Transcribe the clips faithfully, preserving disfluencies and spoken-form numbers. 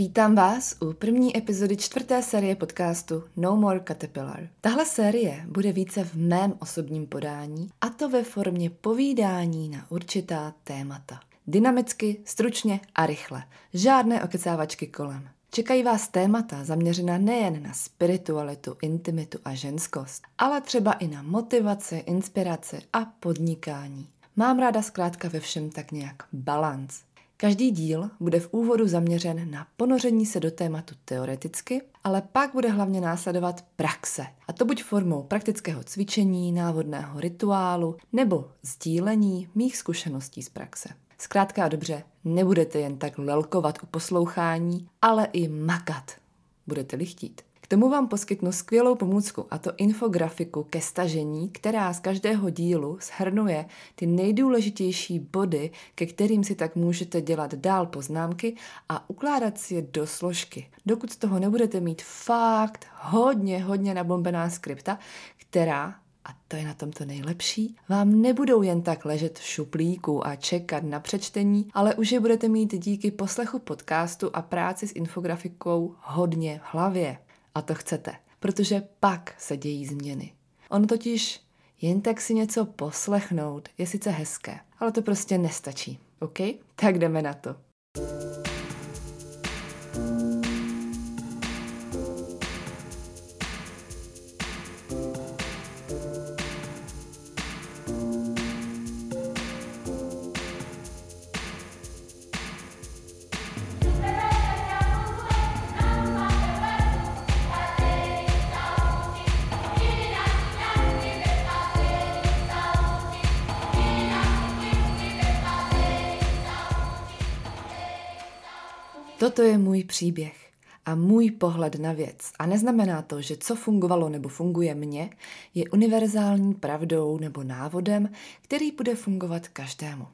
Vítám vás u první epizody čtvrté série podcastu No More Caterpillar. Tahle série bude více v mém osobním podání, a to ve formě povídání na určitá témata. Dynamicky, stručně a rychle. Žádné okecávačky kolem. Čekají vás témata zaměřená nejen na spiritualitu, intimitu a ženskost, ale třeba i na motivaci, inspiraci a podnikání. Mám ráda zkrátka ve všem tak nějak balanc. Každý díl bude v úvodu zaměřen na ponoření se do tématu teoreticky, ale pak bude hlavně následovat praxe. A to buď formou praktického cvičení, návodného rituálu nebo sdílení mých zkušeností z praxe. Zkrátka a dobře, nebudete jen tak lelkovat u poslouchání, ale i makat, budete-li chtít. K tomu vám poskytnu skvělou pomůcku, a to infografiku ke stažení, která z každého dílu shrnuje ty nejdůležitější body, ke kterým si tak můžete dělat dál poznámky a ukládat si je do složky. Dokud z toho nebudete mít fakt hodně, hodně nabombená skripta, která, a to je na tom to nejlepší, vám nebudou jen tak ležet v šuplíku a čekat na přečtení, ale už je budete mít díky poslechu podcastu a práci s infografikou hodně v hlavě. A to chcete, protože pak se dějí změny. On totiž jen tak si něco poslechnout je sice hezké, ale to prostě nestačí. OK? Tak jdeme na to. Toto je můj příběh a můj pohled na věc. A neznamená to, že co fungovalo nebo funguje mně, je univerzální pravdou nebo návodem, který bude fungovat každému.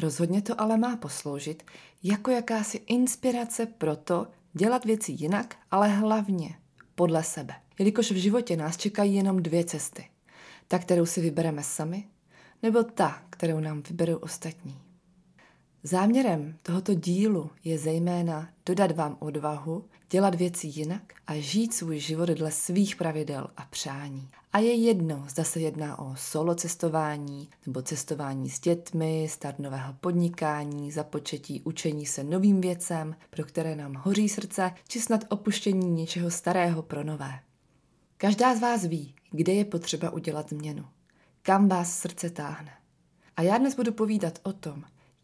Rozhodně to ale má posloužit jako jakási inspirace pro to dělat věci jinak, ale hlavně podle sebe. Jelikož v životě nás čekají jenom dvě cesty. Ta, kterou si vybereme sami, nebo ta, kterou nám vyberou ostatní. Záměrem tohoto dílu je zejména dodat vám odvahu, dělat věci jinak a žít svůj život dle svých pravidel a přání. A je jedno, zda se jedná o solo cestování nebo cestování s dětmi, start nového podnikání, započetí učení se novým věcem, pro které nám hoří srdce, či snad opuštění něčeho starého pro nové. Každá z vás ví, kde je potřeba udělat změnu, kam vás srdce táhne. A já dnes budu povídat o tom,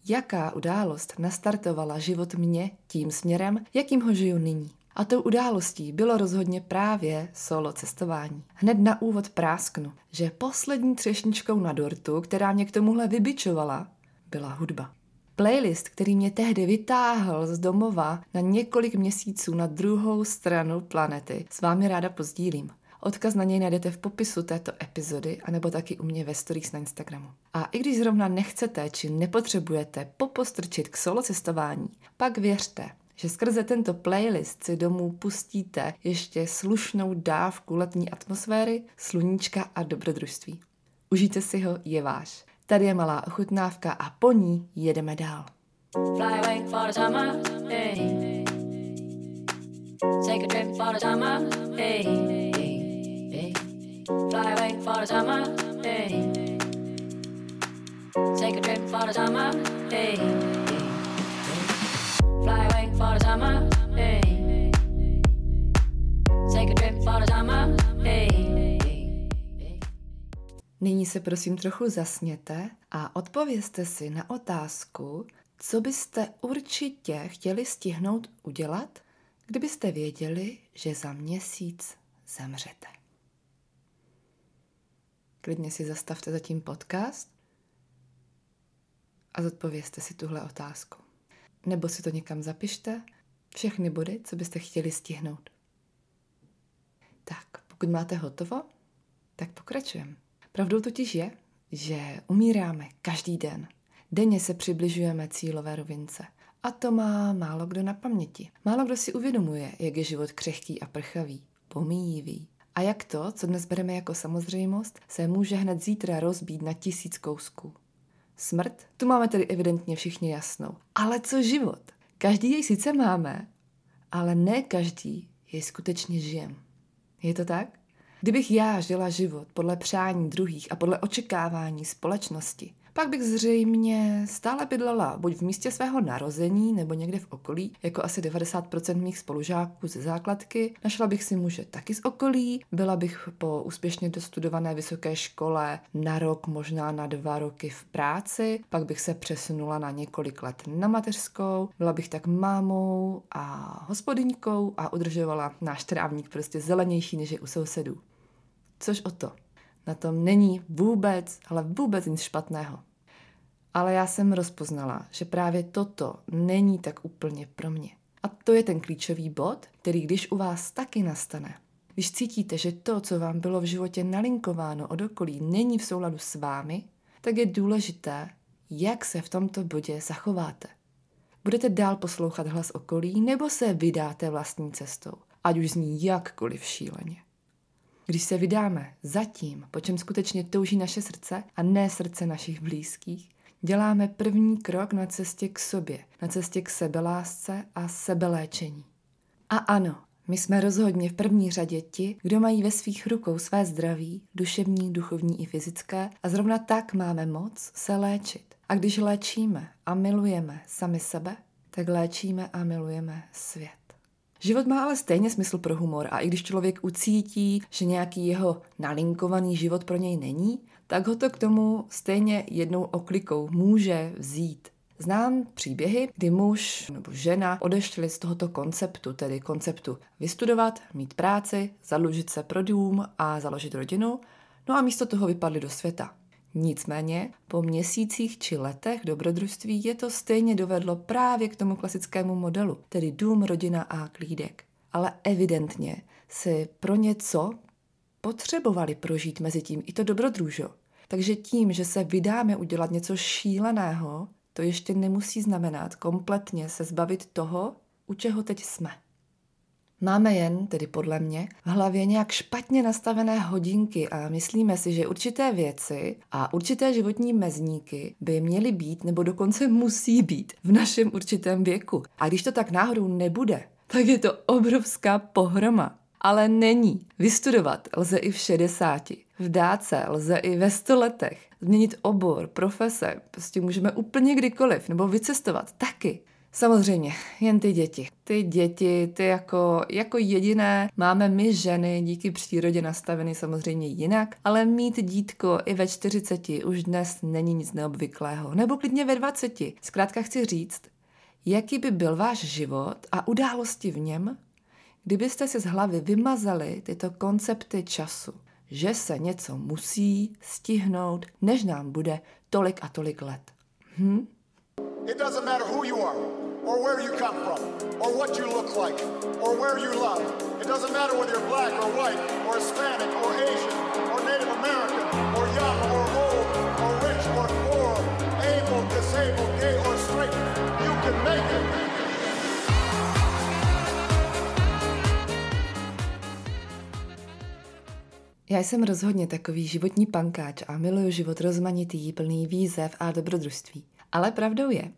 jaká událost nastartovala život mě tím směrem, jakým ho žiju nyní. A tou událostí bylo rozhodně právě solo cestování. Hned na úvod prásknu, že poslední třešničkou na dortu, která mě k tomuhle vybičovala, byla hudba. Playlist, který mě tehdy vytáhl z domova na několik měsíců na druhou stranu planety, s vámi ráda pozdílím. Odkaz na něj najdete v popisu této epizody anebo taky u mě ve stories na Instagramu. A i když zrovna nechcete či nepotřebujete popostrčit k solo cestování, pak věřte, že skrze tento playlist si domů pustíte ještě slušnou dávku letní atmosféry, sluníčka a dobrodružství. Užijte si ho, je váš. Tady je malá ochutnávka a po ní jedeme dál. Fly away for the summer, hey. Take a trip for the summer, hey. Fly away for the summer, hey. Take a trip for the summer, hey. Fly away for the summer, hey. Take a trip for the summer, hey. Nyní se prosím trochu zasněte a odpovězte si na otázku, co byste určitě chtěli stihnout udělat, kdybyste věděli, že za měsíc zemřete. Klidně si zastavte zatím podcast a zodpovězte si tuhle otázku. Nebo si to někam zapište, všechny body, co byste chtěli stihnout. Tak, pokud máte hotovo, tak pokračujeme. Pravdou totiž je, že umíráme každý den. Denně se přibližujeme cílové rovince. A to má málo kdo na paměti. Málo kdo si uvědomuje, jak je život křehký a prchavý, pomíjivý. A jak to, co dnes bereme jako samozřejmost, se může hned zítra rozbít na tisíc kousků. Smrt? Tu máme tedy evidentně všichni jasnou. Ale co život? Každý jej sice máme, ale ne každý je skutečně žijem. Je to tak? Kdybych já žila život podle přání druhých a podle očekávání společnosti, pak bych zřejmě stále bydlela buď v místě svého narození nebo někde v okolí, jako asi devadesát procent mých spolužáků ze základky. Našla bych si muže taky z okolí, byla bych po úspěšně dostudované vysoké škole na rok, možná na dva roky v práci, pak bych se přesunula na několik let na mateřskou, byla bych tak mámou a hospodyňkou a udržovala náš trávník prostě zelenější než je u sousedů. Což o to? Na tom není vůbec, ale vůbec nic špatného. Ale já jsem rozpoznala, že právě toto není tak úplně pro mě. A to je ten klíčový bod, který když u vás taky nastane. Když cítíte, že to, co vám bylo v životě nalinkováno od okolí, není v souladu s vámi, tak je důležité, jak se v tomto bodě zachováte. Budete dál poslouchat hlas okolí nebo se vydáte vlastní cestou, ať už zní jakkoliv šíleně. Když se vydáme za tím, po čem skutečně touží naše srdce a ne srdce našich blízkých, děláme první krok na cestě k sobě, na cestě k sebelásce a sebeléčení. A ano, my jsme rozhodně v první řadě ti, kdo mají ve svých rukou své zdraví, duševní, duchovní i fyzické, a zrovna tak máme moc se léčit. A když léčíme a milujeme sami sebe, tak léčíme a milujeme svět. Život má ale stejně smysl pro humor a i když člověk ucítí, že nějaký jeho nalinkovaný život pro něj není, tak ho to k tomu stejně jednou oklikou může vzít. Znám příběhy, kdy muž nebo žena odešli z tohoto konceptu, tedy konceptu vystudovat, mít práci, zadlužit se pro dům a založit rodinu, no a místo toho vypadli do světa. Nicméně po měsících či letech dobrodružství je to stejně dovedlo právě k tomu klasickému modelu, tedy dům, rodina a klídek. Ale evidentně si pro něco potřebovali prožít mezi tím i to dobrodružo. Takže tím, že se vydáme udělat něco šíleného, to ještě nemusí znamenat kompletně se zbavit toho, u čeho teď jsme. Máme jen, tedy podle mě, v hlavě nějak špatně nastavené hodinky a myslíme si, že určité věci a určité životní mezníky by měly být nebo dokonce musí být v našem určitém věku. A když to tak náhodou nebude, tak je to obrovská pohroma. Ale není. Vystudovat lze i v šedesáti. Vdát se lze i ve sto letech. Změnit obor, profese, prostě můžeme úplně kdykoliv, nebo vycestovat taky. Samozřejmě, jen ty děti. Ty děti, ty jako, jako jediné máme my ženy díky přírodě nastaveny samozřejmě jinak, ale mít dítko i ve čtyřiceti už dnes není nic neobvyklého, nebo klidně ve dvaceti. Zkrátka chci říct, jaký by byl váš život a události v něm, kdybyste si z hlavy vymazali tyto koncepty času, že se něco musí stihnout, než nám bude tolik a tolik let. Hm? It doesn't matter who you are, or where you come from, or what you look like, or where you love. It doesn't matter whether you're black or white, or Hispanic, or Asian, or Native American, or young or old, or rich or poor, able, disabled, gay or straight. You can make it. Já jsem rozhodně takový životní pankáč a miluju život rozmanitý, plný výzev a dobrodružství. Ale pravdou je,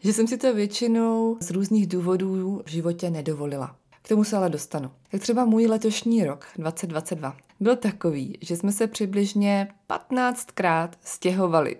že jsem si to většinou z různých důvodů v životě nedovolila. K tomu se ale dostanu. Tak třeba můj letošní rok dvacet dvacet dva byl takový, že jsme se přibližně patnáctkrát stěhovali.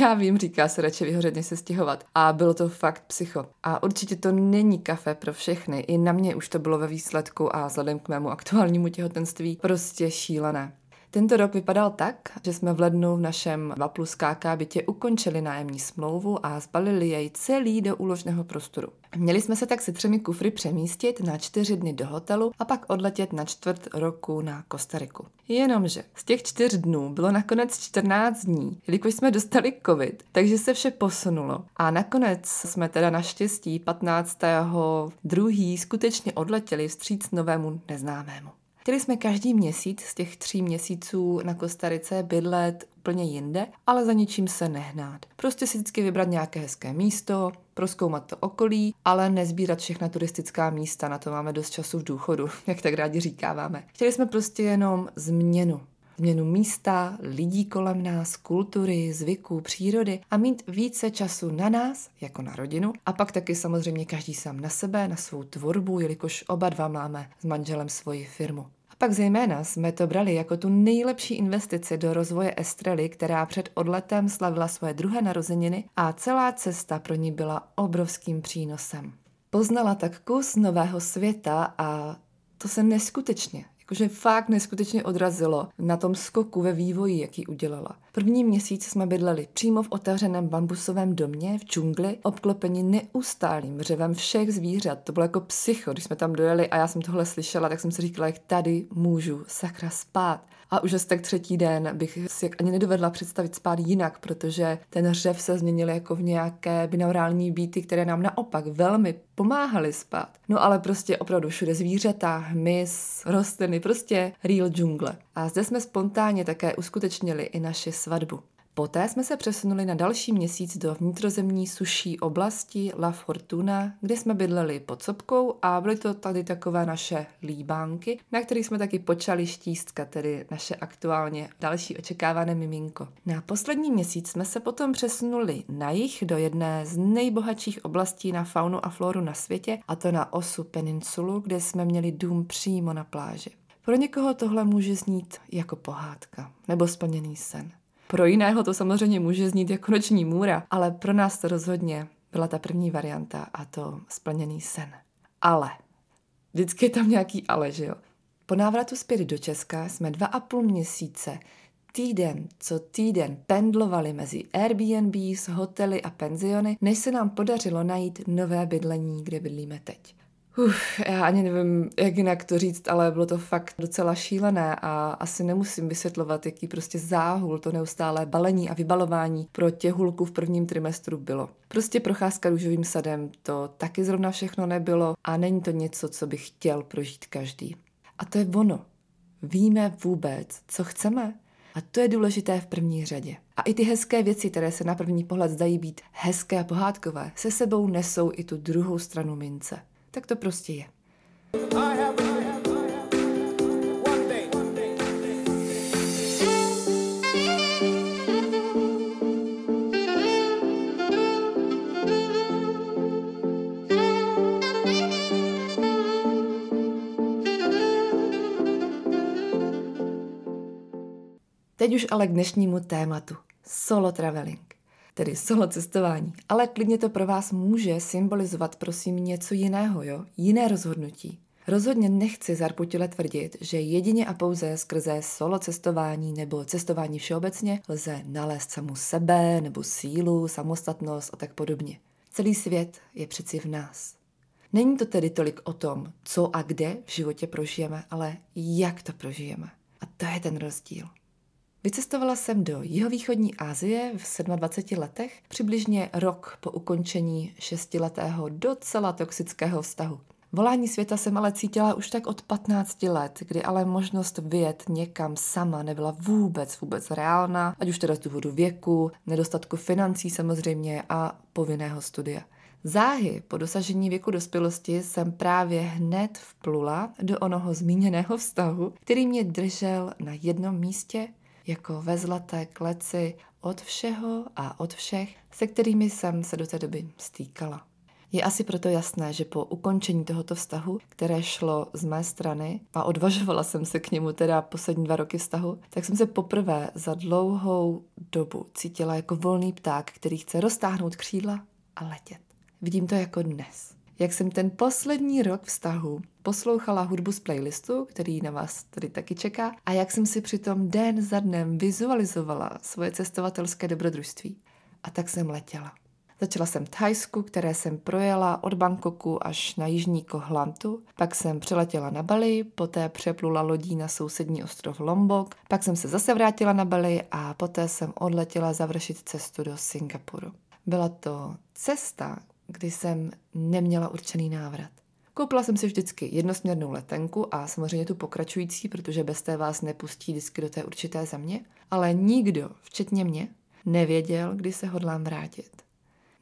Já vím, říká se radši vyhořet, než se stěhovat. A bylo to fakt psycho. A určitě to není kafe pro všechny. I na mě už to bylo ve výsledku a vzhledem k mému aktuálnímu těhotenství prostě šílené. Tento rok vypadal tak, že jsme v lednu v našem dva plus ká ká bytě ukončili nájemní smlouvu a zbalili jej celý do úložného prostoru. Měli jsme se tak se třemi kufry přemístit na čtyři dny do hotelu a pak odletět na čtvrt roku na Kostariku. Jenomže z těch čtyř dnů bylo nakonec čtrnáct dní, jelikož jsme dostali covid, takže se vše posunulo. A nakonec jsme teda naštěstí patnáctého druhého skutečně odletěli vstříc novému neznámému. Chtěli jsme každý měsíc z těch tří měsíců na Kostarice bydlet úplně jinde, ale za ničím se nehnát. Prostě si vždycky vybrat nějaké hezké místo, prozkoumat to okolí, ale nezbírat všechna turistická místa, na to máme dost času v důchodu, jak tak rádi říkáváme. Chtěli jsme prostě jenom změnu. změnu místa, lidí kolem nás, kultury, zvyků, přírody a mít více času na nás, jako na rodinu. A pak taky samozřejmě každý sám na sebe, na svou tvorbu, jelikož oba dva máme s manželem svoji firmu. A pak zejména jsme to brali jako tu nejlepší investici do rozvoje Estrely, která před odletem slavila svoje druhé narozeniny a celá cesta pro ní byla obrovským přínosem. Poznala tak kus nového světa a to se neskutečně, jakože fakt neskutečně odrazilo na tom skoku ve vývoji, jaký udělala. První měsíc jsme bydleli přímo v otevřeném bambusovém domě v džungli, obklopeni neustálým řevem všech zvířat. To bylo jako psycho, když jsme tam dojeli a já jsem tohle slyšela, tak jsem si říkala, jak tady můžu sakra spát. A už asi tak třetí den bych si ani nedovedla představit spát jinak, protože ten řev se změnil jako v nějaké binaurální bíty, které nám naopak velmi pomáhaly spát. No ale prostě opravdu všude zvířata, hmyz, rostliny, prostě real džungle. A zde jsme spontánně také uskutečnili i naši svatbu. Poté jsme se přesunuli na další měsíc do vnitrozemní suší oblasti La Fortuna, kde jsme bydleli pod sopkou a byly to tady takové naše líbánky, na kterých jsme taky počali štístka, tedy naše aktuálně další očekávané miminko. Na poslední měsíc jsme se potom přesunuli na jih do jedné z nejbohatších oblastí na faunu a floru na světě, a to na Osu Peninsulu, kde jsme měli dům přímo na pláži. Pro někoho tohle může znít jako pohádka nebo splněný sen. Pro jiného to samozřejmě může znít jako noční můra, ale pro nás to rozhodně byla ta první varianta a to splněný sen. Ale. Vždycky je tam nějaký ale, že jo? Po návratu zpět do Česka jsme dva a půl měsíce týden co týden pendlovali mezi Airbnbs, hotely a penziony, než se nám podařilo najít nové bydlení, kde bydlíme teď. Uf, já ani nevím, jak jinak to říct, ale bylo to fakt docela šílené a asi nemusím vysvětlovat, jaký prostě záhul to neustálé balení a vybalování pro těhulku v prvním trimestru bylo. Prostě procházka růžovým sadem to taky zrovna všechno nebylo a není to něco, co by chtěl prožít každý. A to je ono. Víme vůbec, co chceme? A to je důležité v první řadě. A i ty hezké věci, které se na první pohled zdají být hezké a pohádkové, se sebou nesou i tu druhou stranu mince. Tak to prostě je. Teď už ale k dnešnímu tématu. Solo traveling. Tedy solo cestování. Ale klidně to pro vás může symbolizovat, prosím, něco jiného, jo? Jiné rozhodnutí. Rozhodně nechci zarputile tvrdit, že jedině a pouze skrze solo cestování nebo cestování všeobecně lze nalézt samu sebe nebo sílu, samostatnost a tak podobně. Celý svět je přeci v nás. Není to tedy tolik o tom, co a kde v životě prožijeme, ale jak to prožijeme. A to je ten rozdíl. Vycestovala jsem do jihovýchodní Asie v dvaceti sedmi letech, přibližně rok po ukončení šestiletého docela toxického vztahu. Volání světa jsem ale cítila už tak od patnácti let, kdy ale možnost vyjet někam sama nebyla vůbec, vůbec reálná, ať už teda z důvodu věku, nedostatku financí samozřejmě a povinného studia. Záhy po dosažení věku dospělosti jsem právě hned vplula do onoho zmíněného vztahu, který mě držel na jednom místě, jako ve zlaté kleci od všeho a od všech, se kterými jsem se do té doby stýkala. Je asi proto jasné, že po ukončení tohoto vztahu, které šlo z mé strany, a odvažovala jsem se k němu teda poslední dva roky vztahu, tak jsem se poprvé za dlouhou dobu cítila jako volný pták, který chce roztáhnout křídla a letět. Vidím to jako dnes. Jak jsem ten poslední rok vztahu poslouchala hudbu z playlistu, který na vás tady taky čeká, a jak jsem si přitom den za dnem vizualizovala svoje cestovatelské dobrodružství. A tak jsem letěla. Začala jsem v Thajsku, které jsem projela od Bangkoku až na jižní Koh Lantu, pak jsem přeletěla na Bali, poté přeplula lodí na sousední ostrov Lombok, pak jsem se zase vrátila na Bali a poté jsem odletěla završit cestu do Singapuru. Byla to cesta, kdy jsem neměla určený návrat. Koupila jsem si vždycky jednosměrnou letenku a samozřejmě tu pokračující, protože bez té vás nepustí vždycky do té určité země, ale nikdo, včetně mě, nevěděl, kdy se hodlám vrátit.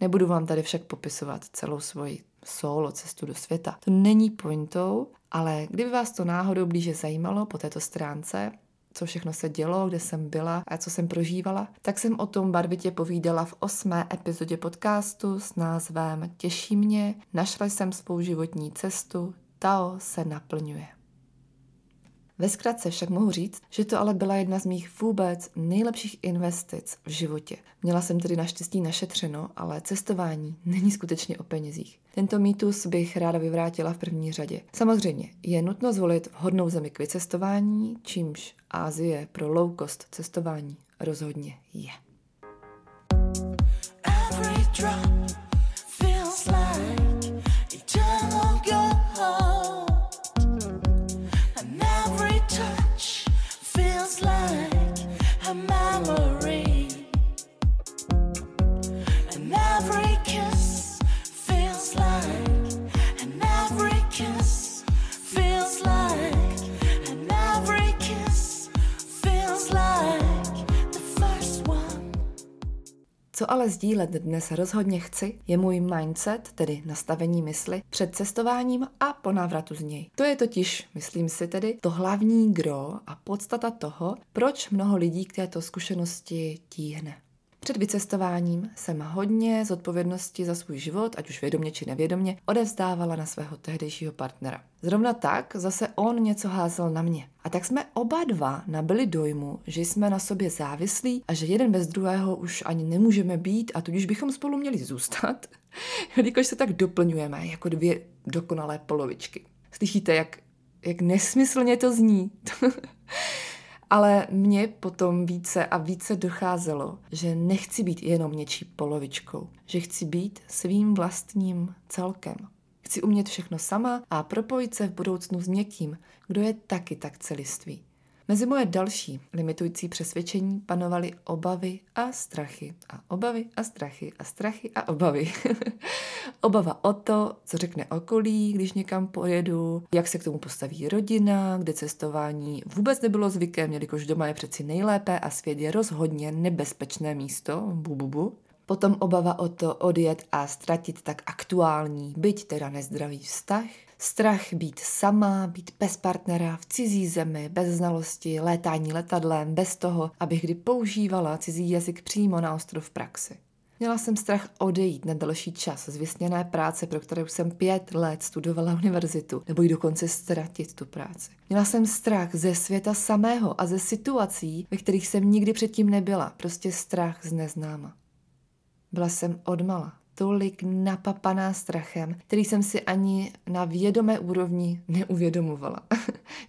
Nebudu vám tady však popisovat celou svoji solo cestu do světa. To není pointou, ale kdyby vás to náhodou blíže zajímalo po této stránce, co všechno se dělo, kde jsem byla a co jsem prožívala, tak jsem o tom barvitě povídala v osmé epizodě podcastu s názvem Těší mě, našla jsem svou životní cestu, Tao se naplňuje. Ve zkratce však mohu říct, že to ale byla jedna z mých vůbec nejlepších investic v životě. Měla jsem tedy naštěstí našetřeno, ale cestování není skutečně o penězích. Tento mýtus bych ráda vyvrátila v první řadě. Samozřejmě je nutno zvolit vhodnou zemi k vycestování, čímž Asie pro low cost cestování rozhodně je. Every drop feels like eternal gold. Co ale sdílet dnes rozhodně chci, je můj mindset, tedy nastavení mysli, před cestováním a po návratu z něj. To je totiž, myslím si tedy, to hlavní gro a podstata toho, proč mnoho lidí k této zkušenosti tíhne. Před vycestováním jsem hodně z odpovědnosti za svůj život, ať už vědomě či nevědomě, odevzdávala na svého tehdejšího partnera. Zrovna tak zase on něco házel na mě. A tak jsme oba dva nabyli dojmu, že jsme na sobě závislí a že jeden bez druhého už ani nemůžeme být a tudíž bychom spolu měli zůstat, jelikož se tak doplňujeme jako dvě dokonalé polovičky. Slyšíte, jak, jak nesmyslně to zní? Ale mně potom více a více docházelo, že nechci být jenom něčí polovičkou, že chci být svým vlastním celkem. Chci umět všechno sama a propojit se v budoucnu s někým, kdo je taky tak celistvý. Mezi moje další limitující přesvědčení panovaly obavy a strachy. A obavy a strachy a strachy a obavy. Obava o to, co řekne okolí, když někam pojedu, jak se k tomu postaví rodina, kde cestování vůbec nebylo zvykem, jelikož doma je přeci nejlépe a svět je rozhodně nebezpečné místo, bu, bu, bu. Potom obava o to odjet a ztratit tak aktuální, byť teda nezdravý vztah. Strach být sama, být bez partnera, v cizí zemi, bez znalosti, létání letadlem, bez toho, abych kdy používala cizí jazyk přímo na ostro v praxi. Měla jsem strach odejít na další čas z vysněné práce, pro kterou jsem pět let studovala univerzitu, nebo ji dokonce ztratit tu práci. Měla jsem strach ze světa samého a ze situací, ve kterých jsem nikdy předtím nebyla, prostě strach z neznáma. Byla jsem odmala tolik napapaná strachem, který jsem si ani na vědomé úrovni neuvědomovala.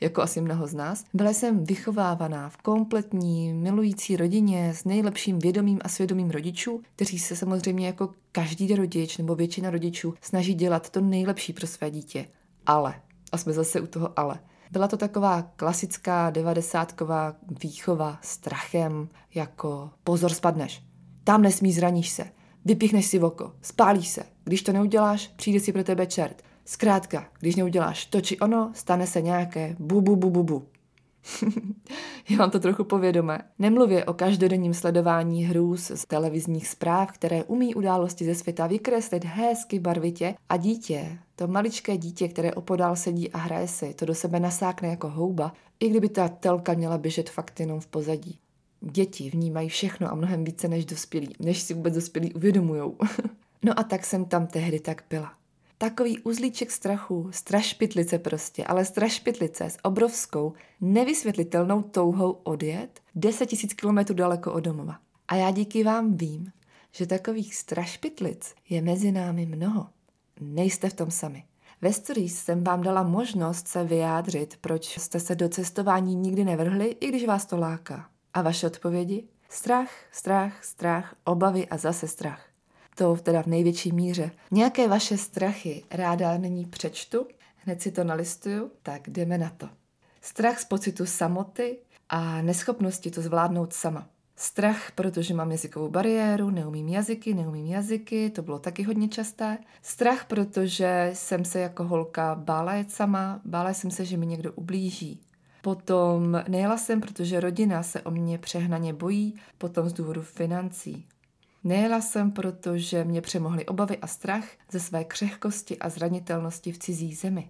Jako asi mnoho z nás. Byla jsem vychovávaná v kompletní milující rodině s nejlepším vědomím a svědomím rodičů, kteří se samozřejmě jako každý rodič nebo většina rodičů snaží dělat to nejlepší pro své dítě. Ale, a jsme zase u toho ale, byla to taková klasická devadesátková výchova strachem, jako pozor, spadneš, tam nesmí, zraníš se. Vypíchneš si oko, spálíš se, když to neuděláš, přijde si pro tebe čert. Zkrátka, když neuděláš to či ono, stane se nějaké bu bu bu bu bu. Je vám to trochu povědomé. Nemluvě o každodenním sledování hrůz z televizních zpráv, které umí události ze světa vykreslit hezky barvitě a dítě, to maličké dítě, které opodál sedí a hraje si, to do sebe nasákne jako houba, i kdyby ta telka měla běžet fakt jenom v pozadí. Děti vnímají všechno a mnohem více než dospělí, než si vůbec dospělí uvědomujou. No a tak jsem tam tehdy tak byla. Takový uzlíček strachu, strašpitlice prostě, ale strašpitlice s obrovskou, nevysvětlitelnou touhou odjet deset tisíc kilometrů daleko od domova. A já díky vám vím, že takových strašpitlic je mezi námi mnoho. Nejste v tom sami. Ve stories jsem vám dala možnost se vyjádřit, proč jste se do cestování nikdy nevrhli, i když vás to láká. A vaše odpovědi? Strach, strach, strach, obavy a zase strach. To teda v největší míře. Nějaké vaše strachy ráda nyní přečtu, hned si to nalistuju, tak jdeme na to. Strach z pocitu samoty a neschopnosti to zvládnout sama. Strach, protože mám jazykovou bariéru, neumím jazyky, neumím jazyky, to bylo taky hodně časté. Strach, protože jsem se jako holka bála jet sama, bála jsem se, že mi někdo ublíží. Potom nejela jsem, protože rodina se o mě přehnaně bojí, potom z důvodu financí. Nejela jsem, protože mě přemohly obavy a strach ze své křehkosti a zranitelnosti v cizí zemi.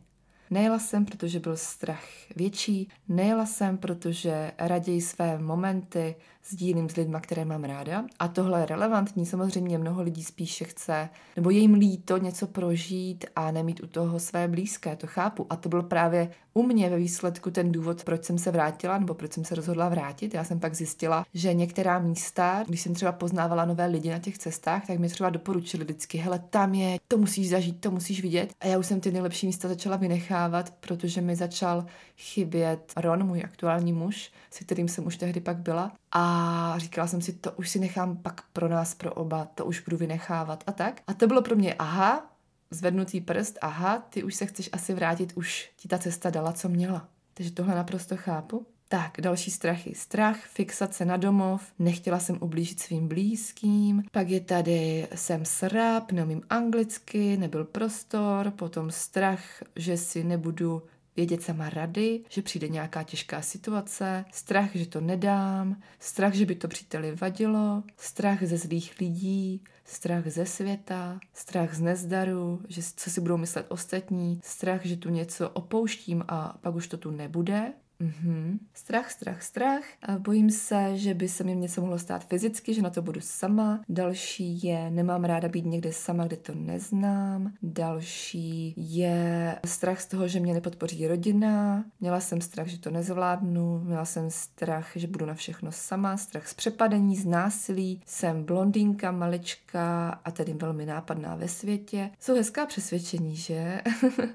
Nejela jsem, protože byl strach větší. Nejela jsem, protože raději své momenty sdílím s lidma, které mám ráda. A tohle je relevantní. Samozřejmě mnoho lidí spíše chce, nebo je jim líto něco prožít a nemít u toho své blízké. To chápu. A to byl právě u mě ve výsledku ten důvod, proč jsem se vrátila, nebo proč jsem se rozhodla vrátit. Já jsem pak zjistila, že některá místa, když jsem třeba poznávala nové lidi na těch cestách, tak mi třeba doporučili vždycky, hele, tam je, to musíš zažít, to musíš vidět. A já už jsem ty nejlepší místa začala vynechávat, protože mi začal chybět Ron, můj aktuální muž, se kterým jsem už tehdy pak byla. A říkala jsem si, to už si nechám pak pro nás, pro oba, to už budu vynechávat a tak. A to bylo pro mě aha, zvednutý prst, aha, ty už se chceš asi vrátit, už ti ta cesta dala, co měla. Takže tohle naprosto chápu. Tak, další strachy. Strach, fixace na domov, nechtěla jsem ublížit svým blízkým, pak je tady jsem srab, neumím anglicky, nebyl prostor, potom strach, že si nebudu vědět sama rady, že přijde nějaká těžká situace, strach, že to nedám, strach, že by to příteli vadilo, strach ze zlých lidí, strach ze světa, strach z nezdaru, že co si budou myslet ostatní, strach, že tu něco opouštím a pak už to tu nebude. Mm-hmm. Strach, strach, strach. Bojím se, že by se mi něco mohlo stát fyzicky, že na to budu sama. Další je, nemám ráda být někde sama, kde to neznám. Další je strach z toho, že mě nepodpoří rodina. Měla jsem strach, že to nezvládnu. Měla jsem strach, že budu na všechno sama. Strach z přepadení, z násilí. Jsem blondýnka, malička a tedy velmi nápadná ve světě. Jsou hezká přesvědčení, že?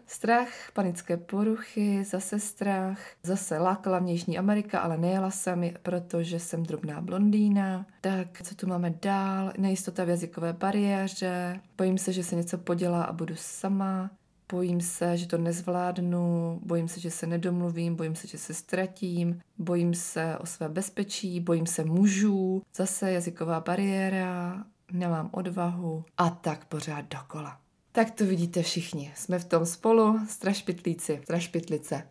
Strach, panické poruchy, zase strach, zase lákala mě Jižní Amerika, ale nejela jsem, protože jsem drobná blondýna. Tak, co tu máme dál? Nejistota v jazykové bariéře. Bojím se, že se něco podělá a budu sama. Bojím se, že to nezvládnu. Bojím se, že se nedomluvím. Bojím se, že se ztratím. Bojím se o své bezpečí. Bojím se mužů. Zase jazyková bariéra. Nemám odvahu. A tak pořád dokola. Tak to vidíte všichni. Jsme v tom spolu. Strašpitlíci. Strašpitlice.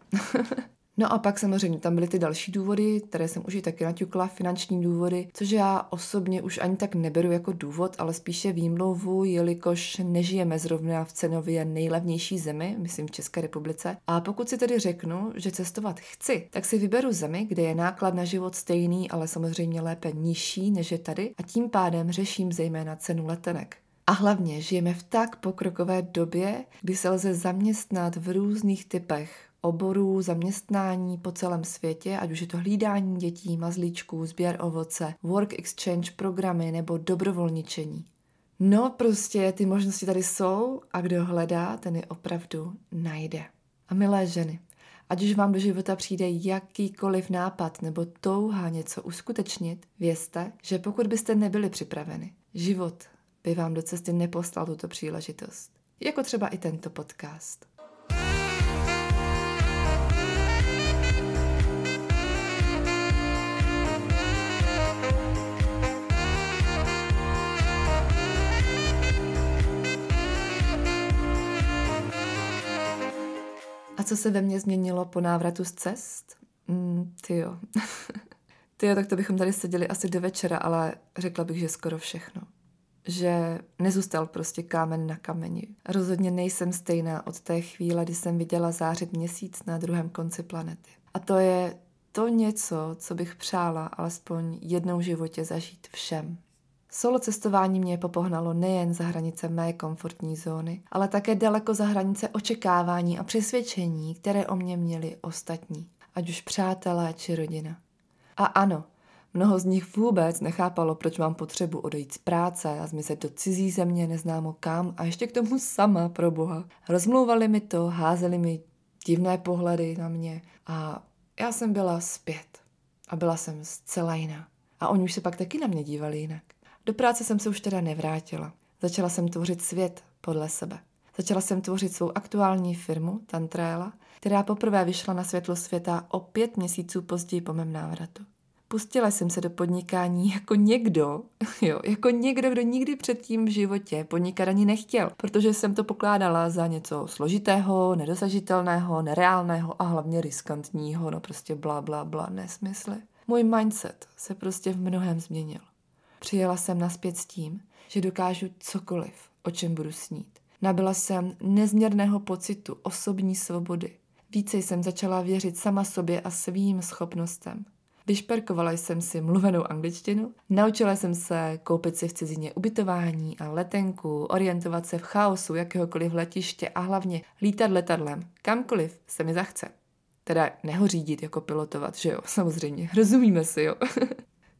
No a pak samozřejmě tam byly ty další důvody, které jsem už i taky naťukla, finanční důvody, což já osobně už ani tak neberu jako důvod, ale spíše výmluvu, jelikož nežijeme zrovna v cenově nejlevnější zemi, myslím v České republice. A pokud si tedy řeknu, že cestovat chci, tak si vyberu zemi, kde je náklad na život stejný, ale samozřejmě lépe nižší než je tady a tím pádem řeším zejména cenu letenek. A hlavně žijeme v tak pokrokové době, kdy se lze zaměstnat v různých typech oborů, zaměstnání po celém světě, ať už je to hlídání dětí, mazlíčků, sběr ovoce, work exchange programy nebo dobrovolničení. No prostě ty možnosti tady jsou a kdo hledá, ten je opravdu najde. A milé ženy, ať už vám do života přijde jakýkoliv nápad nebo touha něco uskutečnit, vězte, že pokud byste nebyli připraveni, život by vám do cesty neposlal tuto příležitost. Jako třeba i tento podcast. A co se ve mně změnilo po návratu z cest? Mm, tyjo. tyjo, tak to bychom tady seděli asi do večera, ale řekla bych, že skoro všechno. Že nezůstal prostě kámen na kameni. Rozhodně nejsem stejná od té chvíle, kdy jsem viděla zářit měsíc na druhém konci planety. A to je to něco, co bych přála alespoň jednou v životě zažít všem. Solo cestování mě popohnalo nejen za hranice mé komfortní zóny, ale také daleko za hranice očekávání a přesvědčení, které o mě měli ostatní, ať už přátelé či rodina. A ano, mnoho z nich vůbec nechápalo, proč mám potřebu odejít z práce a zmizet do cizí země, neznámo kam a ještě k tomu sama, pro boha. Rozmlouvali mi to, házeli mi divné pohledy na mě a já jsem byla zpět. A byla jsem zcela jiná. A oni už se pak taky na mě dívali jinak. Do práce jsem se už teda nevrátila. Začala jsem tvořit svět podle sebe. Začala jsem tvořit svou aktuální firmu Tantra Ela, která poprvé vyšla na světlo světa o pět měsíců později po mém návratu. Pustila jsem se do podnikání jako někdo, jo, jako někdo, kdo nikdy předtím v životě podnikat ani nechtěl, protože jsem to pokládala za něco složitého, nedosažitelného, nereálného a hlavně riskantního, no prostě blá, blá, blá, nesmysly. Můj mindset se prostě v mnohém změnil. Přijela jsem nazpět s tím, že dokážu cokoliv, o čem budu snít, Nabyla jsem nezměrného pocitu osobní svobody. Více jsem začala věřit sama sobě a svým schopnostem. Vyšperkovala jsem si mluvenou angličtinu, naučila jsem se koupit si v cizině ubytování a letenku, orientovat se v chaosu jakéhokoliv letiště a hlavně lítat letadlem, kamkoliv se mi zachce. Teda nehořídit jako pilotovat, že jo, samozřejmě, rozumíme si, jo.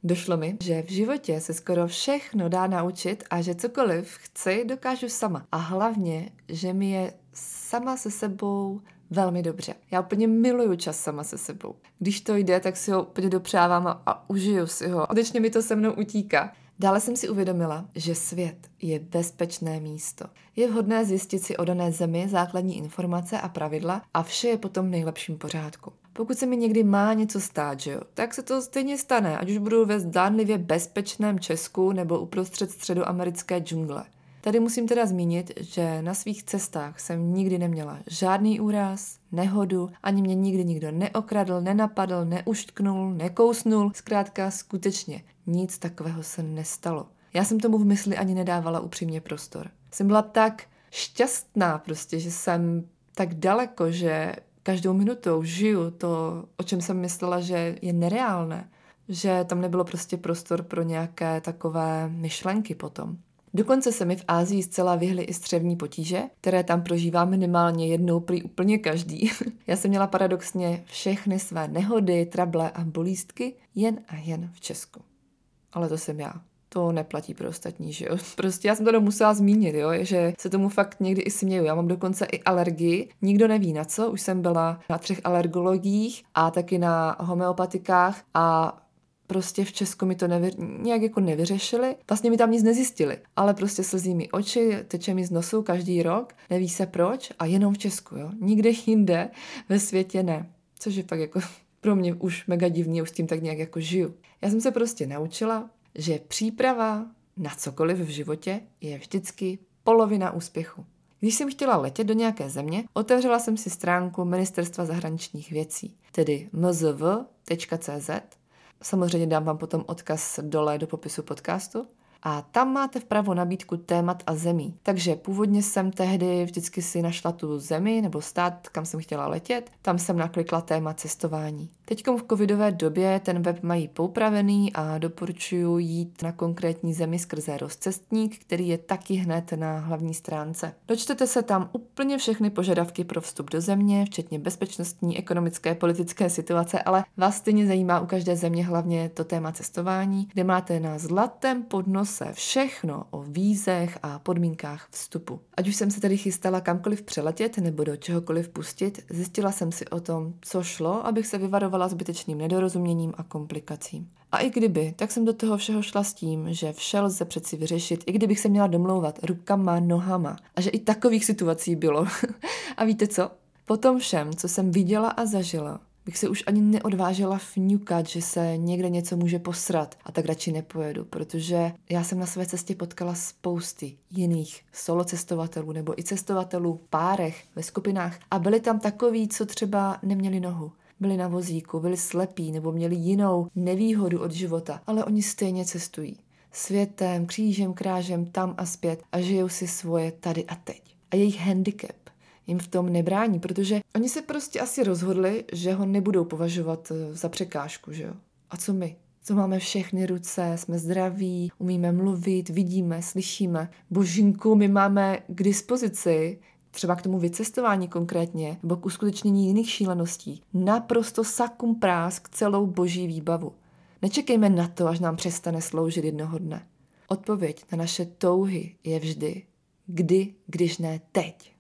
Došlo mi, že v životě se skoro všechno dá naučit a že cokoliv chci, dokážu sama. A hlavně, že mi je sama se sebou velmi dobře. Já úplně miluju čas sama se sebou. Když to jde, tak si ho úplně dopřávám a, a užiju si ho. Odečně mi to se mnou utíká. Dále jsem si uvědomila, že svět je bezpečné místo. Je vhodné zjistit si o dané zemi základní informace a pravidla a vše je potom v nejlepším pořádku. Pokud se mi někdy má něco stát, že jo, tak se to stejně stane, ať už budu ve zdánlivě bezpečném Česku nebo uprostřed středoamerické džungle. Tady musím teda zmínit, že na svých cestách jsem nikdy neměla žádný úraz, nehodu, ani mě nikdy nikdo neokradl, nenapadl, neuštknul, nekousnul. Zkrátka skutečně nic takového se nestalo. Já jsem tomu v mysli ani nedávala upřímně prostor. Jsem byla tak šťastná prostě, že jsem tak daleko, že každou minutou žiju to, o čem jsem myslela, že je nereálné. Že tam nebylo prostě prostor pro nějaké takové myšlenky potom. Dokonce se mi v Ázii zcela vyhly i střevní potíže, které tam prožívá minimálně jednou prý úplně každý. Já jsem měla paradoxně všechny své nehody, trable a bolístky jen a jen v Česku. Ale to jsem já. To neplatí pro ostatní, že jo? Prostě já jsem to musela zmínit, jo? Že se tomu fakt někdy i směju. Já mám dokonce i alergii. Nikdo neví na co. Už jsem byla na třech alergologiích a taky na homeopatikách a prostě v Česku mi to nevyř- nějak jako nevyřešili. Vlastně mi tam nic nezjistili. Ale prostě slzí mi oči, teče mi z nosu každý rok. Neví se proč a jenom v Česku, jo? Nikde jinde ve světě ne. Což je fakt jako pro mě už mega divný, už s tím tak nějak jako žiju. Já jsem se prostě naučila, že příprava na cokoliv v životě je vždycky polovina úspěchu. Když jsem chtěla letět do nějaké země, otevřela jsem si stránku Ministerstva zahraničních věcí, tedy m z v tečka c z. Samozřejmě dám vám potom odkaz dole do popisu podcastu. A tam máte vpravo nabídku témat a zemí. Takže původně jsem tehdy vždycky si našla tu zemi nebo stát, kam jsem chtěla letět. Tam jsem naklikla téma cestování. Teďkom v covidové době ten web mají poupravený a doporučuji jít na konkrétní zemi skrze rozcestník, který je taky hned na hlavní stránce. Dočtete se tam úplně všechny požadavky pro vstup do země, včetně bezpečnostní, ekonomické, politické situace, ale vás stejně zajímá u každé země hlavně to téma cestování, kde máte na zlatém podnosu se všechno o vízech a podmínkách vstupu. Ať už jsem se tedy chystala kamkoliv přeletět nebo do čehokoliv pustit, zjistila jsem si o tom, co šlo, abych se vyvarovala zbytečným nedorozuměním a komplikacím. A i kdyby, tak jsem do toho všeho šla s tím, že vše lze přeci vyřešit, i kdybych se měla domlouvat rukama, nohama. A že i takových situací bylo. A víte co? Po tom všem, co jsem viděla a zažila, bych se už ani neodvážela fňukat, že se někde něco může posrat a tak radši nepojedu, protože já jsem na své cestě potkala spousty jiných solo cestovatelů nebo i cestovatelů v párech, ve skupinách a byli tam takoví, co třeba neměli nohu. Byli na vozíku, byli slepí nebo měli jinou nevýhodu od života, ale oni stejně cestují. Světem, křížem, krážem, tam a zpět a žijou si svoje tady a teď. A jejich handicap jim v tom nebrání, protože oni se prostě asi rozhodli, že ho nebudou považovat za překážku, že jo? A co my? Co máme všechny ruce, jsme zdraví, umíme mluvit, vidíme, slyšíme. Božinku, my máme k dispozici, třeba k tomu vycestování konkrétně, nebo k uskutečnění jiných šíleností, naprosto sakum prásk celou boží výbavu. Nečekejme na to, až nám přestane sloužit jednoho dne. Odpověď na naše touhy je vždy, kdy, když ne teď.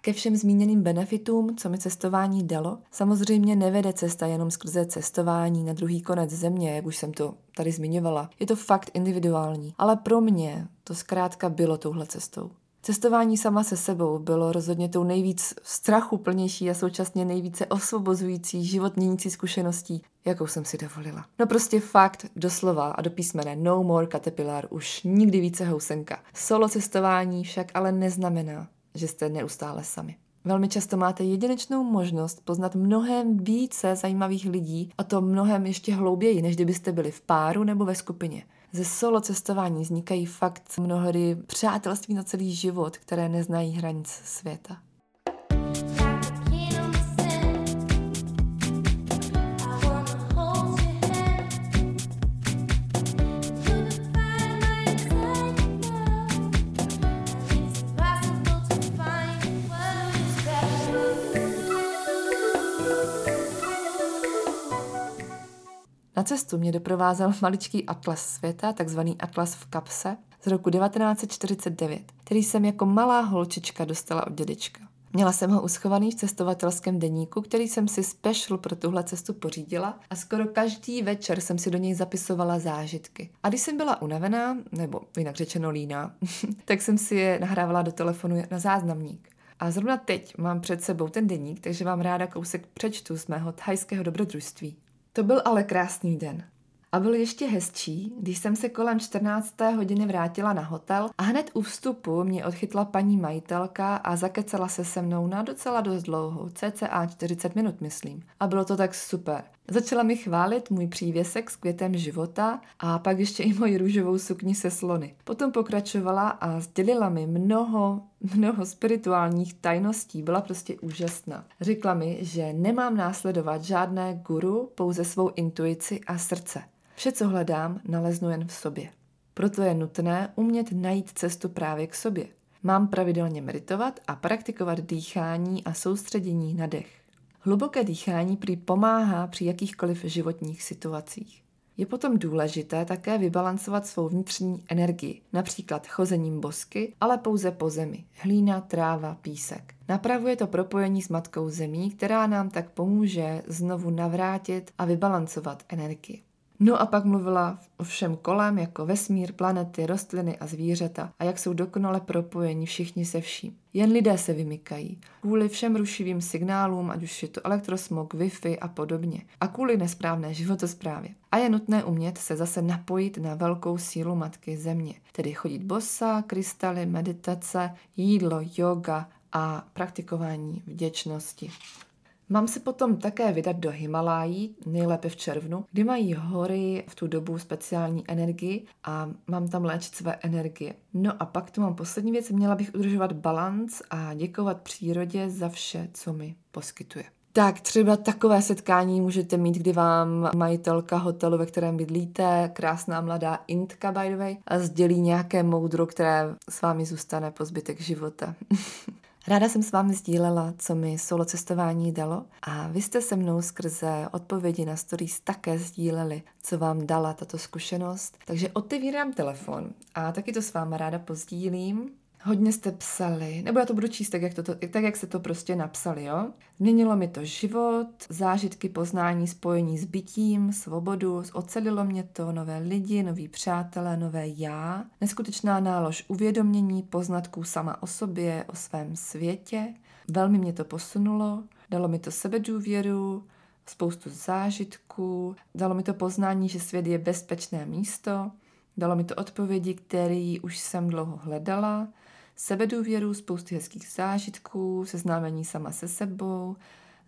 Ke všem zmíněným benefitům, co mi cestování dalo, samozřejmě nevede cesta jenom skrze cestování na druhý konec země, jak už jsem to tady zmiňovala. Je to fakt individuální, ale pro mě to zkrátka bylo touhle cestou. Cestování sama se sebou bylo rozhodně tou nejvíc strachuplnější a současně nejvíce osvobozující, život měnící zkušeností, jakou jsem si dovolila. No prostě fakt, doslova a do písmene No More Caterpillar, už nikdy více housenka. Solo cestování však ale neznamená, že jste neustále sami. Velmi často máte jedinečnou možnost poznat mnohem více zajímavých lidí, a to mnohem ještě hlouběji, než kdybyste byli v páru nebo ve skupině. Ze solo cestování vznikají fakt mnohdy přátelství na celý život, které neznají hranic světa. Na cestu mě doprovázal maličký atlas světa, takzvaný atlas v kapse, z roku devatenáct set čtyřicet devět, který jsem jako malá holčička dostala od dědečka. Měla jsem ho uschovaný v cestovatelském deníku, který jsem si special pro tuhle cestu pořídila, a skoro každý večer jsem si do něj zapisovala zážitky. A když jsem byla unavená, nebo jinak řečeno líná, tak jsem si je nahrávala do telefonu na záznamník. A zrovna teď mám před sebou ten deník, takže vám ráda kousek přečtu z mého thajského dobrodružství. To byl ale krásný den. A byl ještě hezčí, když jsem se kolem čtrnácté hodiny vrátila na hotel a hned u vstupu mě odchytla paní majitelka a zakecala se se mnou na docela dost dlouho, cca čtyřicet minut, myslím. A bylo to tak super. Začala mi chválit můj přívěsek s květem života a pak ještě i moji růžovou sukni se slony. Potom pokračovala a sdělila mi mnoho, mnoho spirituálních tajností. Byla prostě úžasná. Řekla mi, že nemám následovat žádné guru, pouze svou intuici a srdce. Vše, co hledám, naleznu jen v sobě. Proto je nutné umět najít cestu právě k sobě. Mám pravidelně meditovat a praktikovat dýchání a soustředění na dech. Hluboké dýchání prý pomáhá při jakýchkoliv životních situacích. Je potom důležité také vybalancovat svou vnitřní energii, například chozením bosky, ale pouze po zemi, hlína, tráva, písek. Napravuje to propojení s matkou zemí, která nám tak pomůže znovu navrátit a vybalancovat energii. No a pak mluvila o všem kolem, jako vesmír, planety, rostliny a zvířata, a jak jsou dokonale propojeni všichni se vším. Jen lidé se vymykají kvůli všem rušivým signálům, ať už je to elektrosmog, Wi-Fi a podobně, a kvůli nesprávné životosprávě. A je nutné umět se zase napojit na velkou sílu matky země, tedy chodit bosa, krystaly, meditace, jídlo, yoga a praktikování vděčnosti. Mám se potom také vydat do Himalájí, nejlépe v červnu, kdy mají hory v tu dobu speciální energii a mám tam léčit své energie. No a pak tu mám poslední věc, měla bych udržovat balanc a děkovat přírodě za vše, co mi poskytuje. Tak třeba takové setkání můžete mít, kdy vám majitelka hotelu, ve kterém bydlíte, krásná mladá Indka by the way, a sdělí nějaké moudro, které s vámi zůstane po zbytek života. Ráda jsem s vámi sdílela, co mi solo cestování dalo, a vy jste se mnou skrze odpovědi na stories také sdíleli, co vám dala tato zkušenost. Takže otevírám telefon a taky to s váma ráda pozdílím. Hodně jste psali, nebo já to budu číst tak, jak, to to, tak, jak se to prostě napsali, jo? Změnilo mi to život, zážitky, poznání, spojení s bytím, svobodu, ocelilo mě to, nové lidi, noví přátelé, nové já, neskutečná nálož uvědomění, poznatků sama o sobě, o svém světě. Velmi mě to posunulo, dalo mi to sebedůvěru, spoustu zážitků, dalo mi to poznání, že svět je bezpečné místo, dalo mi to odpovědi, které už jsem dlouho hledala, sebedůvěru, spoustu hezkých zážitků, seznámení sama se sebou,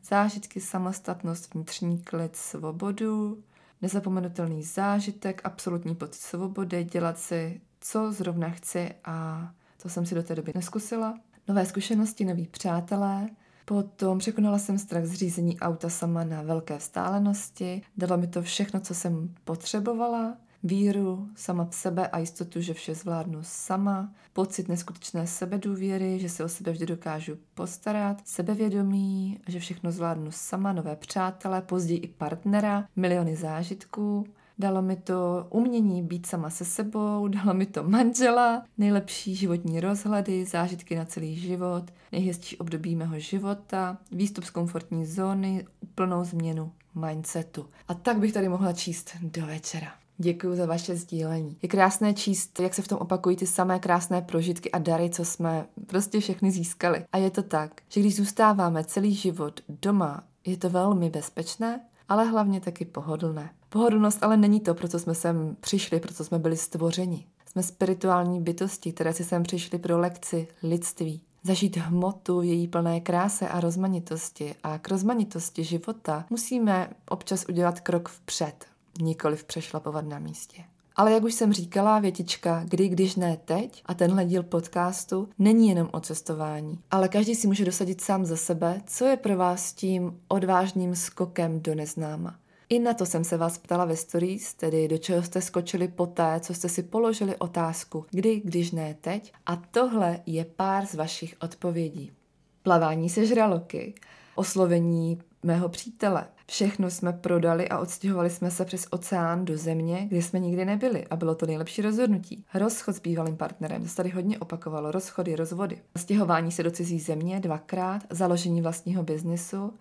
zážitky, samostatnost, vnitřní klid, svobodu, nezapomenutelný zážitek, absolutní pocit svobody, dělat si, co zrovna chci, a to jsem si do té doby neskusila. Nové zkušenosti, noví přátelé. Potom překonala jsem strach z řízení auta sama na velké vzdálenosti, dalo mi to všechno, co jsem potřebovala, víru sama v sebe a jistotu, že vše zvládnu sama, pocit neskutečné sebedůvěry, že se o sebe vždy dokážu postarat, sebevědomí, že všechno zvládnu sama, nové přátelé, později i partnera, miliony zážitků. Dalo mi to umění být sama se sebou, dalo mi to manžela, nejlepší životní rozhledy, zážitky na celý život, nejhezčí období mého života, výstup z komfortní zóny, úplnou změnu mindsetu. A tak bych tady mohla číst do večera. Děkuji za vaše sdílení. Je krásné číst, jak se v tom opakují ty samé krásné prožitky a dary, co jsme prostě všechny získali. A je to tak, že když zůstáváme celý život doma, je to velmi bezpečné, ale hlavně taky pohodlné. Pohodlnost ale není to, pro co jsme sem přišli, pro co jsme byli stvořeni. Jsme spirituální bytosti, které si sem přišli pro lekci lidství. Zažít hmotu, její plné kráse a rozmanitosti. A k rozmanitosti života musíme občas udělat krok vpřed, nikoliv přešlapovat na místě. Ale jak už jsem říkala, větička kdy, když ne teď a tenhle díl podcastu není jenom o cestování, ale každý si může dosadit sám za sebe, co je pro vás tím odvážným skokem do neznáma. I na to jsem se vás ptala ve stories, tedy do čeho jste skočili poté, co jste si položili otázku kdy, když ne teď, a tohle je pár z vašich odpovědí. Plavání se žraloky, oslovení mého přítele. Všechno jsme prodali a odstěhovali jsme se přes oceán do země, kde jsme nikdy nebyli, a bylo to nejlepší rozhodnutí. Rozchod s bývalým partnerem, to se tady hodně opakovalo, rozchody, rozvody. Stěhování se do cizí země dvakrát, založení vlastního biznesu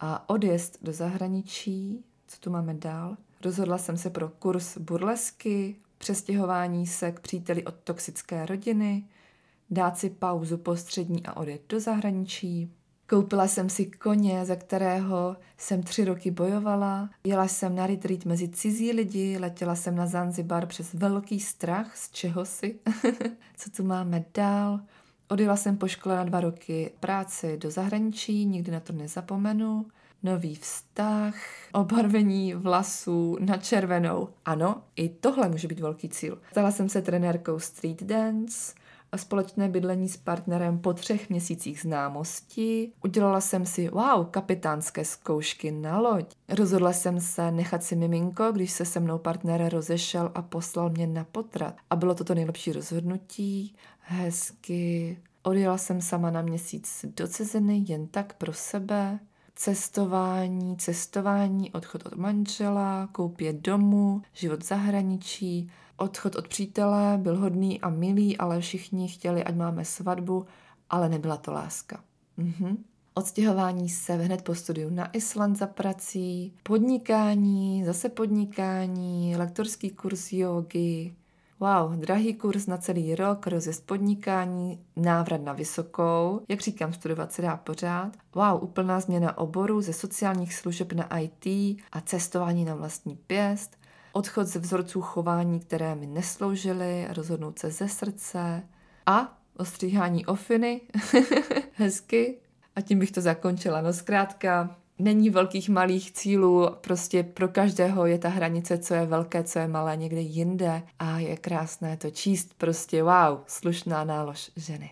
a odjezd do zahraničí. Co tu máme dál? Rozhodla jsem se pro kurz burlesky, přestěhování se k příteli od toxické rodiny, dát si pauzu postřední a odjet do zahraničí. Koupila jsem si koně, za kterého jsem tři roky bojovala. Jela jsem na retreat mezi cizí lidi, letěla jsem na Zanzibar přes velký strach, z čeho si? Co tu máme dál? Odjela jsem po škole na dva roky práci do zahraničí, nikdy na to nezapomenu. Nový vztah, obarvení vlasů na červenou. Ano, i tohle může být velký cíl. Stala jsem se trenérkou street dance, a společné bydlení s partnerem po třech měsících známosti. Udělala jsem si, wow, kapitánské zkoušky na loď. Rozhodla jsem se nechat si miminko, když se se mnou partner rozešel a poslal mě na potrat. A bylo to to nejlepší rozhodnutí, hezky. Odjela jsem sama na měsíc do ciziny, jen tak pro sebe. Cestování, cestování, odchod od manžela, koupě domu, život v zahraničí, odchod od přítele, byl hodný a milý, ale všichni chtěli, ať máme svatbu, ale nebyla to láska. Mhm. Odstěhování se hned po studiu na Island za prací, podnikání, zase podnikání, lektorský kurz jógy, wow, drahý kurz na celý rok, rozjezd podnikání, návrat na vysokou, jak říkám, studovat se dá pořád, wow, úplná změna oboru ze sociálních služeb na í té a cestování na vlastní pěst, odchod ze vzorců chování, které mi nesloužily, rozhodnout se ze srdce a ostříhání ofiny, hezky, a tím bych to zakončila, no zkrátka. Není velkých malých cílů, prostě pro každého je ta hranice, co je velké, co je malé, někde jinde, a je krásné to číst, prostě wow, slušná nálož ženy.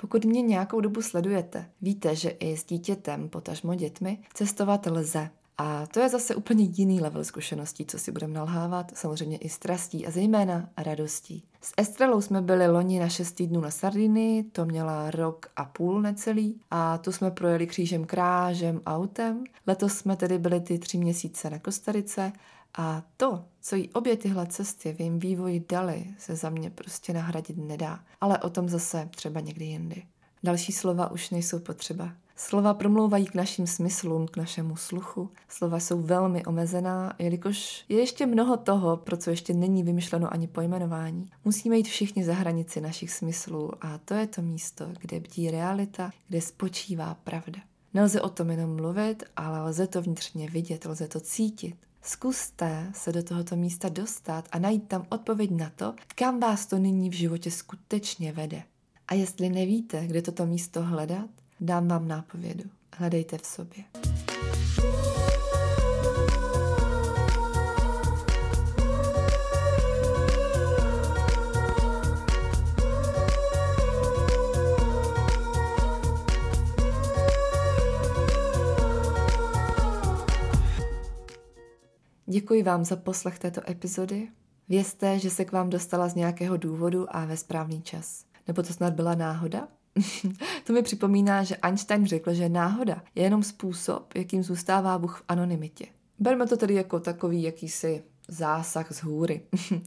Pokud mě nějakou dobu sledujete, víte, že i s dítětem, potažmo dětmi, cestovat lze. A to je zase úplně jiný level zkušeností, co si budeme nalhávat, samozřejmě i strastí a zejména radostí. S Estrelou jsme byli loni na šest týdnů na Sardinii, to měla rok a půl necelý, a tu jsme projeli křížem krážem autem. Letos jsme tedy byli ty tři měsíce na Kostarice a to, co jí obě tyhle cesty v jejím vývoji daly, se za mě prostě nahradit nedá. Ale o tom zase třeba někdy jindy. Další slova už nejsou potřeba. Slova promlouvají k našim smyslům, k našemu sluchu. Slova jsou velmi omezená, jelikož je ještě mnoho toho, pro co ještě není vymyšleno ani pojmenování. Musíme jít všichni za hranici našich smyslů a to je to místo, kde bdí realita, kde spočívá pravda. Nelze o tom jenom mluvit, ale lze to vnitřně vidět, lze to cítit. Zkuste se do tohoto místa dostat a najít tam odpověď na to, kam vás to nyní v životě skutečně vede. A jestli nevíte, kde toto místo hledat, dám vám nápovědu. Hledejte v sobě. Děkuji vám za poslech této epizody. Vězte, že se k vám dostala z nějakého důvodu a ve správný čas. Nebo to snad byla náhoda? To mi připomíná, že Einstein řekl, že náhoda je jenom způsob, jakým zůstává Bůh v anonymitě. Berme to tedy jako takový jakýsi zásah z hůry.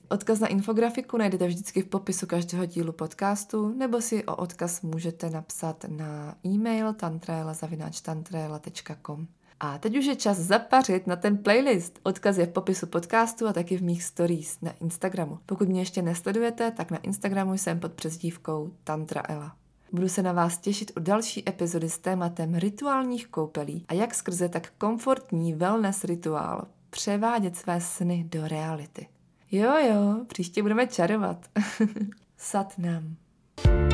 Odkaz na infografiku najdete vždycky v popisu každého dílu podcastu, nebo si o odkaz můžete napsat na e-mail tantraela zavináč tantraela tečka com. A teď už je čas zapařit na ten playlist. Odkaz je v popisu podcastu a taky v mých stories na Instagramu. Pokud mě ještě nesledujete, tak na Instagramu jsem pod přezdívkou Tantra Ela. Budu se na vás těšit u další epizody s tématem rituálních koupelí a jak skrze tak komfortní wellness rituál převádět své sny do reality. Jo jo, příště budeme čarovat. Sat nám.